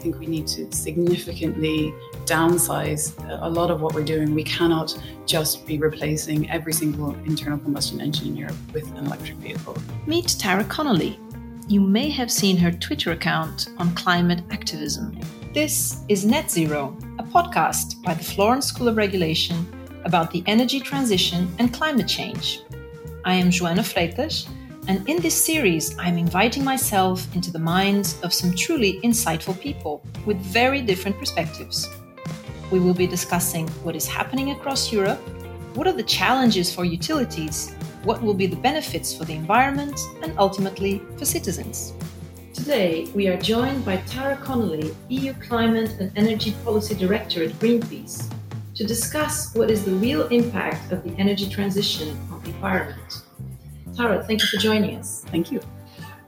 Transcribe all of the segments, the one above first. think we need to significantly downsize a lot of what we're doing. We cannot just be replacing every single internal combustion engine in Europe with an electric vehicle. Meet Tara Connolly. You may have seen her Twitter account on climate activism. This is Net Zero, a podcast by the Florence School of Regulation about the energy transition and climate change. I am Joanna Freitas, and in this series, I'm inviting myself into the minds of some truly insightful people with very different perspectives. We will be discussing what is happening across Europe, what are the challenges for utilities, what will be the benefits for the environment, and ultimately for citizens. Today, we are joined by Tara Connolly, EU Climate and Energy Policy Director at Greenpeace, to discuss what is the real impact of the energy transition on the environment. Tara, thank you for joining us. Thank you.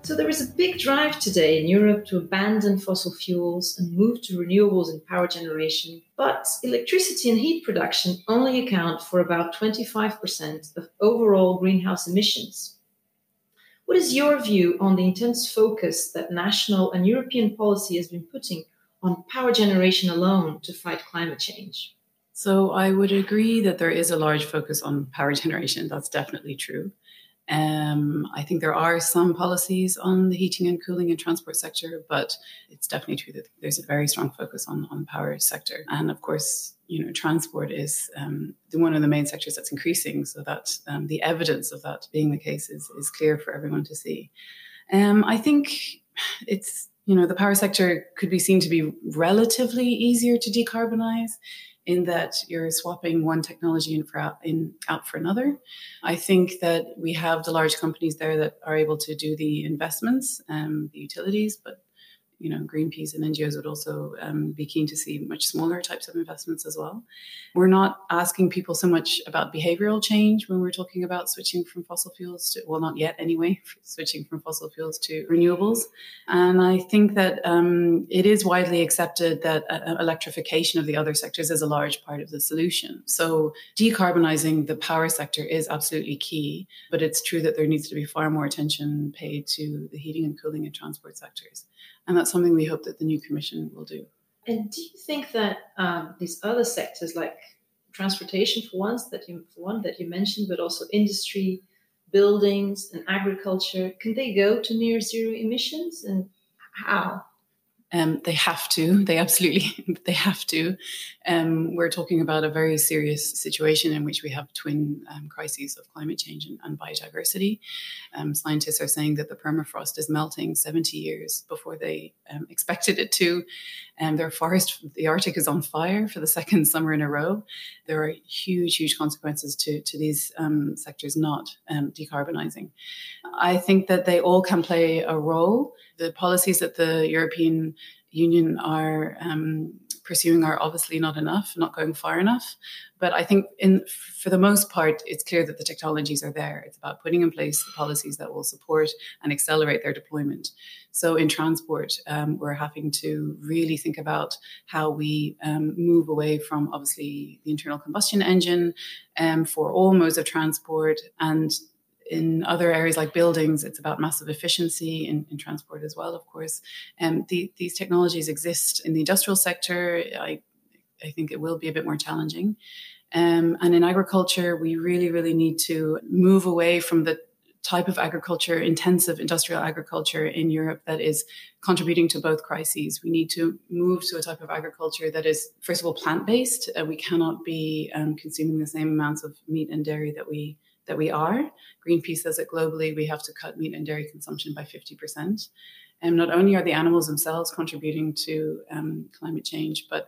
So there is a big drive today in Europe to abandon fossil fuels and move to renewables in power generation, but electricity and heat production only account for about 25% of overall greenhouse emissions. What is your view on the intense focus that national and European policy has been putting on power generation alone to fight climate change? So I would agree that there is a large focus on power generation. That's definitely true. I think there are some policies on the heating and cooling and transport sector, but it's definitely true that there's a very strong focus on the power sector. And of course, transport is one of the main sectors that's increasing, so that the evidence of that being the case is clear for everyone to see. I think it's, the power sector could be seen to be relatively easier to decarbonize, in that you're swapping one technology out for another. I think that we have the large companies there that are able to do the investments, the utilities, but Greenpeace and NGOs would also be keen to see much smaller types of investments as well. We're not asking people so much about behavioral change when we're talking about switching from fossil fuels to, well, not yet anyway, switching from fossil fuels to renewables. And I think that it is widely accepted that electrification of the other sectors is a large part of the solution. So decarbonizing the power sector is absolutely key, but it's true that there needs to be far more attention paid to the heating and cooling and transport sectors. And that's something we hope that the new commission will do. And do you think that these other sectors, like transportation for one that you mentioned, but also industry, buildings and agriculture, can they go to near zero emissions, and how? They have to. They have to. We're talking about a very serious situation in which we have twin crises of climate change and biodiversity. Scientists are saying that the permafrost is melting 70 years before they expected it to. And the Arctic is on fire for the second summer in a row. There are huge, huge consequences to these sectors not decarbonizing. I think that they all can play a role. The policies that the European Union are pursuing are obviously not enough, not going far enough. But I think for the most part, it's clear that the technologies are there. It's about putting in place the policies that will support and accelerate their deployment. So in transport, we're having to really think about how we move away from, obviously, the internal combustion engine for all modes of transport. And in other areas like buildings, it's about massive efficiency in transport as well, of course. And these technologies exist in the industrial sector. I think it will be a bit more challenging. And in agriculture, we really, really need to move away from the type of agriculture, intensive industrial agriculture in Europe that is contributing to both crises. We need to move to a type of agriculture that is, first of all, plant-based. We cannot be consuming the same amounts of meat and dairy that we are. Greenpeace says that globally we have to cut meat and dairy consumption by 50%. And not only are the animals themselves contributing to climate change, but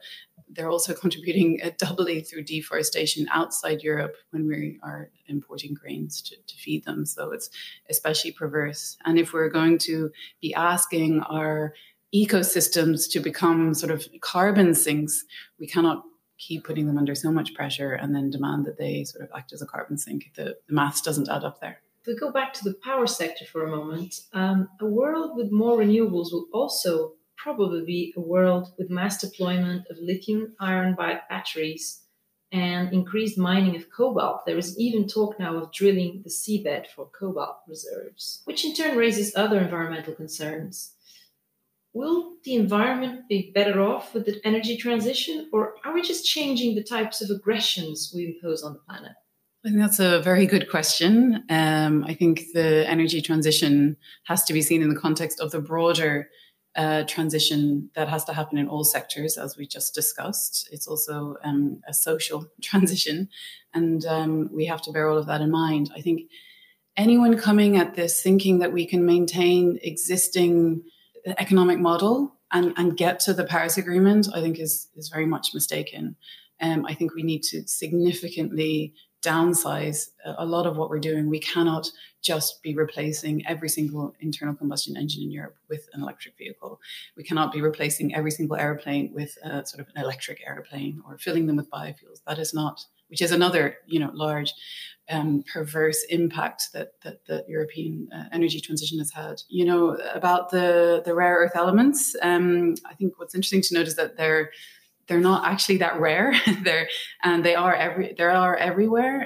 they're also contributing doubly through deforestation outside Europe when we are importing grains to feed them. So it's especially perverse. And if we're going to be asking our ecosystems to become sort of carbon sinks, we cannot keep putting them under so much pressure and then demand that they sort of act as a carbon sink. The maths doesn't add up there. If we go back to the power sector for a moment, a world with more renewables will also probably be a world with mass deployment of lithium iron batteries and increased mining of cobalt. There is even talk now of drilling the seabed for cobalt reserves, which in turn raises other environmental concerns. Will the environment be better off with the energy transition, or are we just changing the types of aggressions we impose on the planet? I think that's a very good question. I think the energy transition has to be seen in the context of the broader transition that has to happen in all sectors, as we just discussed. It's also a social transition, and we have to bear all of that in mind. I think anyone coming at this thinking that we can maintain existing economic model and get to the Paris Agreement, I think is very much mistaken. I think we need to significantly downsize a lot of what we're doing. We cannot just be replacing every single internal combustion engine in Europe with an electric vehicle. We cannot be replacing every single airplane with a sort of an electric airplane or filling them with biofuels. That is not, which is another, large perverse impact that the European energy transition has had. About the rare earth elements, I think what's interesting to note is that they're not actually that rare. they are everywhere,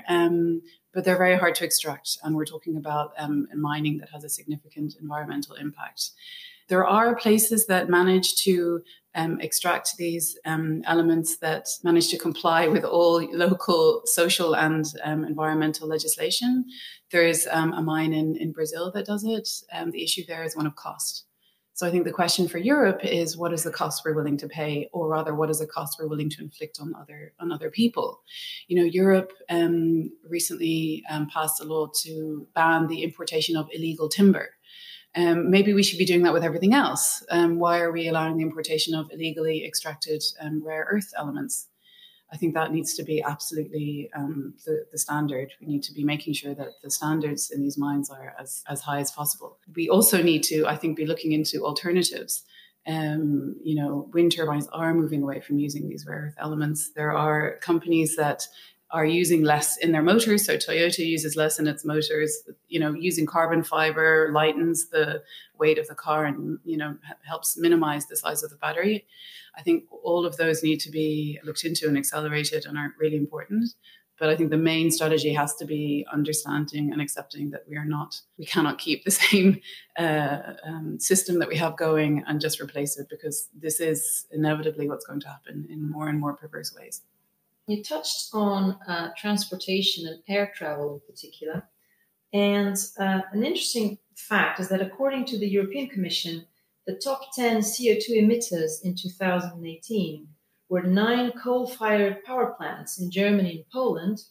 but they're very hard to extract. And we're talking about mining that has a significant environmental impact. There are places that manage to extract these elements, that manage to comply with all local social and environmental legislation. There is a mine in Brazil that does it. The issue there is one of cost. So I think the question for Europe is, what is the cost we're willing to pay, or rather, what is the cost we're willing to inflict on other people? Europe recently passed a law to ban the importation of illegal timber. Maybe we should be doing that with everything else. Why are we allowing the importation of illegally extracted rare earth elements? I think that needs to be absolutely the standard. We need to be making sure that the standards in these mines are as high as possible. We also need to, I think, be looking into alternatives. Wind turbines are moving away from using these rare earth elements. There are companies that are using less in their motors. So Toyota uses less in its motors, using carbon fiber lightens the weight of the car and, helps minimize the size of the battery. I think all of those need to be looked into and accelerated and are really important. But I think the main strategy has to be understanding and accepting that we cannot keep the same system that we have going and just replace it, because this is inevitably what's going to happen in more and more perverse ways. You touched on transportation and air travel in particular. And an interesting fact is that according to the European Commission, the top 10 CO2 emitters in 2018 were 9 coal-fired power plants in Germany and Poland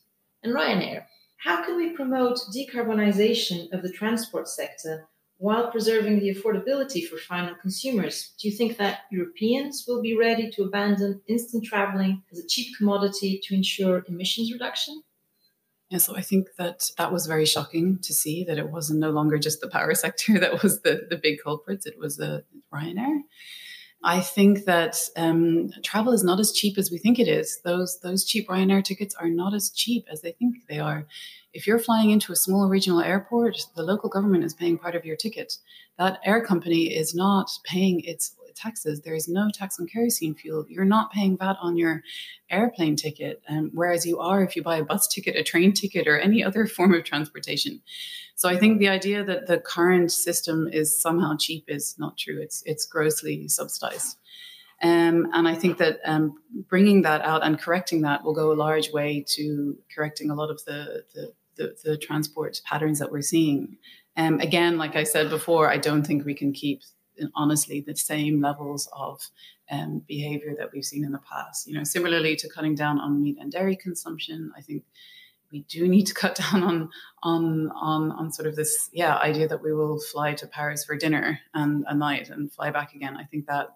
and Ryanair. How can we promote decarbonization of the transport sector while preserving the affordability for final consumers? Do you think that Europeans will be ready to abandon instant traveling as a cheap commodity to ensure emissions reduction? Yeah, so I think that was very shocking to see that it wasn't no longer just the power sector that was the big culprits. It was Ryanair. I think that travel is not as cheap as we think it is. Those cheap Ryanair tickets are not as cheap as they think they are. If you're flying into a small regional airport, the local government is paying part of your ticket. That air company is not paying its taxes. There is no tax on kerosene fuel. You're not paying VAT on your airplane ticket, whereas you are if you buy a bus ticket, a train ticket, or any other form of transportation. So I think the idea that the current system is somehow cheap is not true. It's grossly subsidized. And I think that bringing that out and correcting that will go a large way to correcting a lot of the transport patterns that we're seeing. Again, like I said before, I don't think we can keep honestly the same levels of behavior that we've seen in the past. Similarly to cutting down on meat and dairy consumption, I think we do need to cut down on sort of this idea that we will fly to Paris for dinner and a night and fly back again. I think that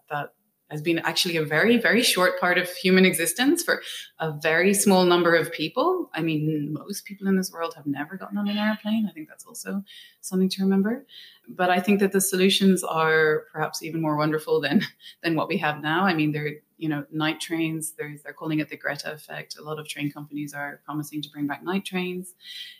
has been actually a very, very short part of human existence for a very small number of people. I mean, most people in this world have never gotten on an airplane. I think that's also something to remember. But I think that the solutions are perhaps even more wonderful than what we have now. I mean, they're, night trains, they're calling it the Greta effect. A lot of train companies are promising to bring back night trains.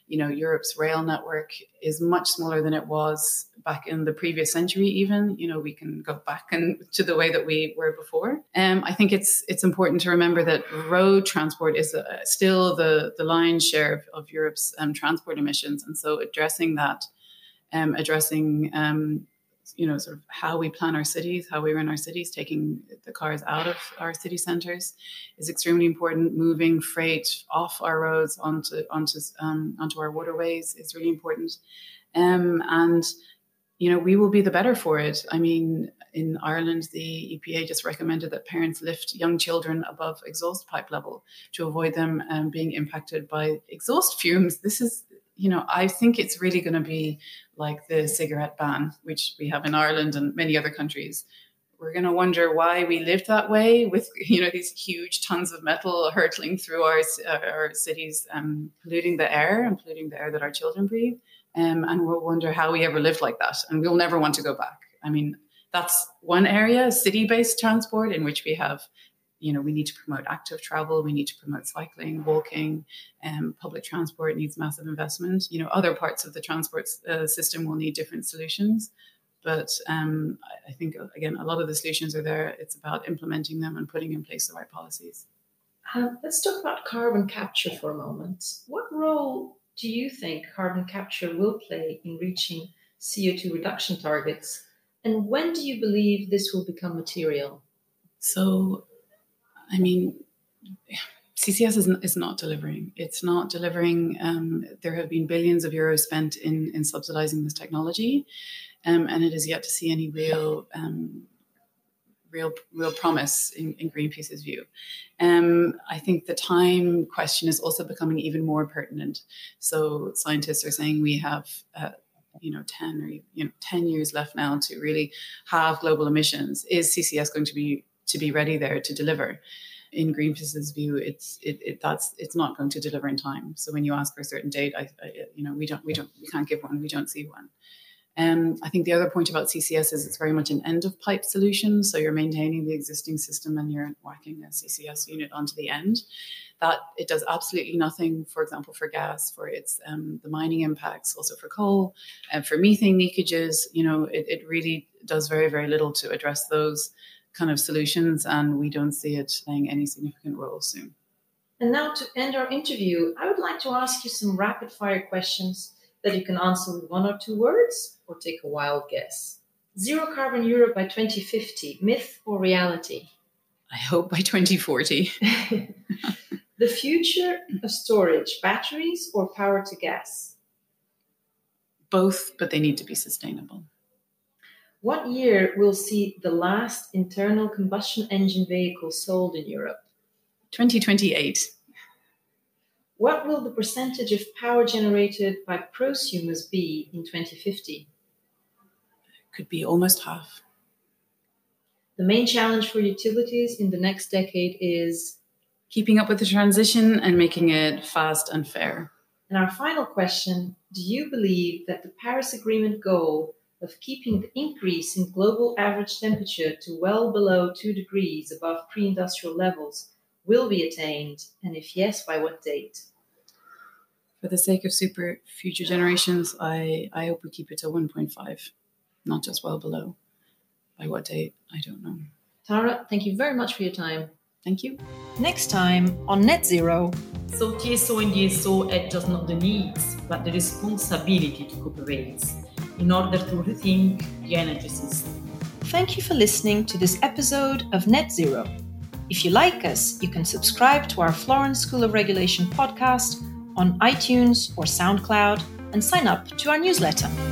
Europe's rail network is much smaller than it was back in the previous century even. We can go back to the way that we were before. I think it's important to remember that road transport is still the lion's share of Europe's transport emissions. And so addressing you know, sort of how we plan our cities, how we run our cities, taking the cars out of our city centers is extremely important. Moving freight off our roads onto our waterways is really important. And, you know, we will be the better for it. I mean, in Ireland, the EPA just recommended that parents lift young children above exhaust pipe level to avoid them being impacted by exhaust fumes. This is, you know, I think it's really going to be like the cigarette ban, which we have in Ireland and many other countries. We're going to wonder why we live that way with, you know, these huge tons of metal hurtling through our cities, polluting the air and polluting the air that our children breathe. And we'll wonder how we ever lived like that. And we'll never want to go back. I mean, that's one area, city-based transport, in which we have, you know, we need to promote active travel. We need to promote cycling, walking, and public transport needs massive investment. You know, other parts of the transport system will need different solutions. But I think, again, a lot of the solutions are there. It's about implementing them and putting in place the right policies. Let's talk about carbon capture for a moment. What role do you think carbon capture will play in reaching CO2 reduction targets? And when do you believe this will become material? So, I mean, CCS is not delivering. It's not delivering. There have been billions of euros spent in subsidizing this technology, and it is yet to see any real promise in Greenpeace's view. I think the time question is also becoming even more pertinent. So scientists are saying we have 10 years left now to really halve global emissions. Is CCS going to be ready there to deliver? In Greenpeace's view, it's not going to deliver in time. So when you ask for a certain date, we can't give one. We don't see one. I think the other point about CCS is it's very much an end-of-pipe solution. So you're maintaining the existing system and you're whacking a CCS unit onto the end. That it does absolutely nothing, for example, for gas, for its the mining impacts, also for coal, and for methane leakages. You know, it really does very, very little to address those kind of solutions, and we don't see it playing any significant role soon. And now to end our interview, I would like to ask you some rapid-fire questions that you can answer with one or two words or take a wild guess. Zero carbon Europe by 2050, myth or reality? I hope by 2040. The future of storage, batteries or power to gas? Both, but they need to be sustainable. What year will see the last internal combustion engine vehicle sold in Europe? 2028. What will the percentage of power generated by prosumers be in 2050? It could be almost half. The main challenge for utilities in the next decade is keeping up with the transition and making it fast and fair. And our final question, do you believe that the Paris Agreement goal of keeping the increase in global average temperature to well below 2 degrees above pre-industrial levels will be attained? And if yes, by what date? For the sake of future generations, I hope we keep it to 1.5, not just well below. By what date? I don't know. Tara, thank you very much for your time. Thank you. Next time on Net Zero. So TSO and DSO add just not the needs, but the responsibility to cooperate in order to rethink the energy system. Thank you for listening to this episode of Net Zero. If you like us, you can subscribe to our Florence School of Regulation podcast on iTunes or SoundCloud and sign up to our newsletter.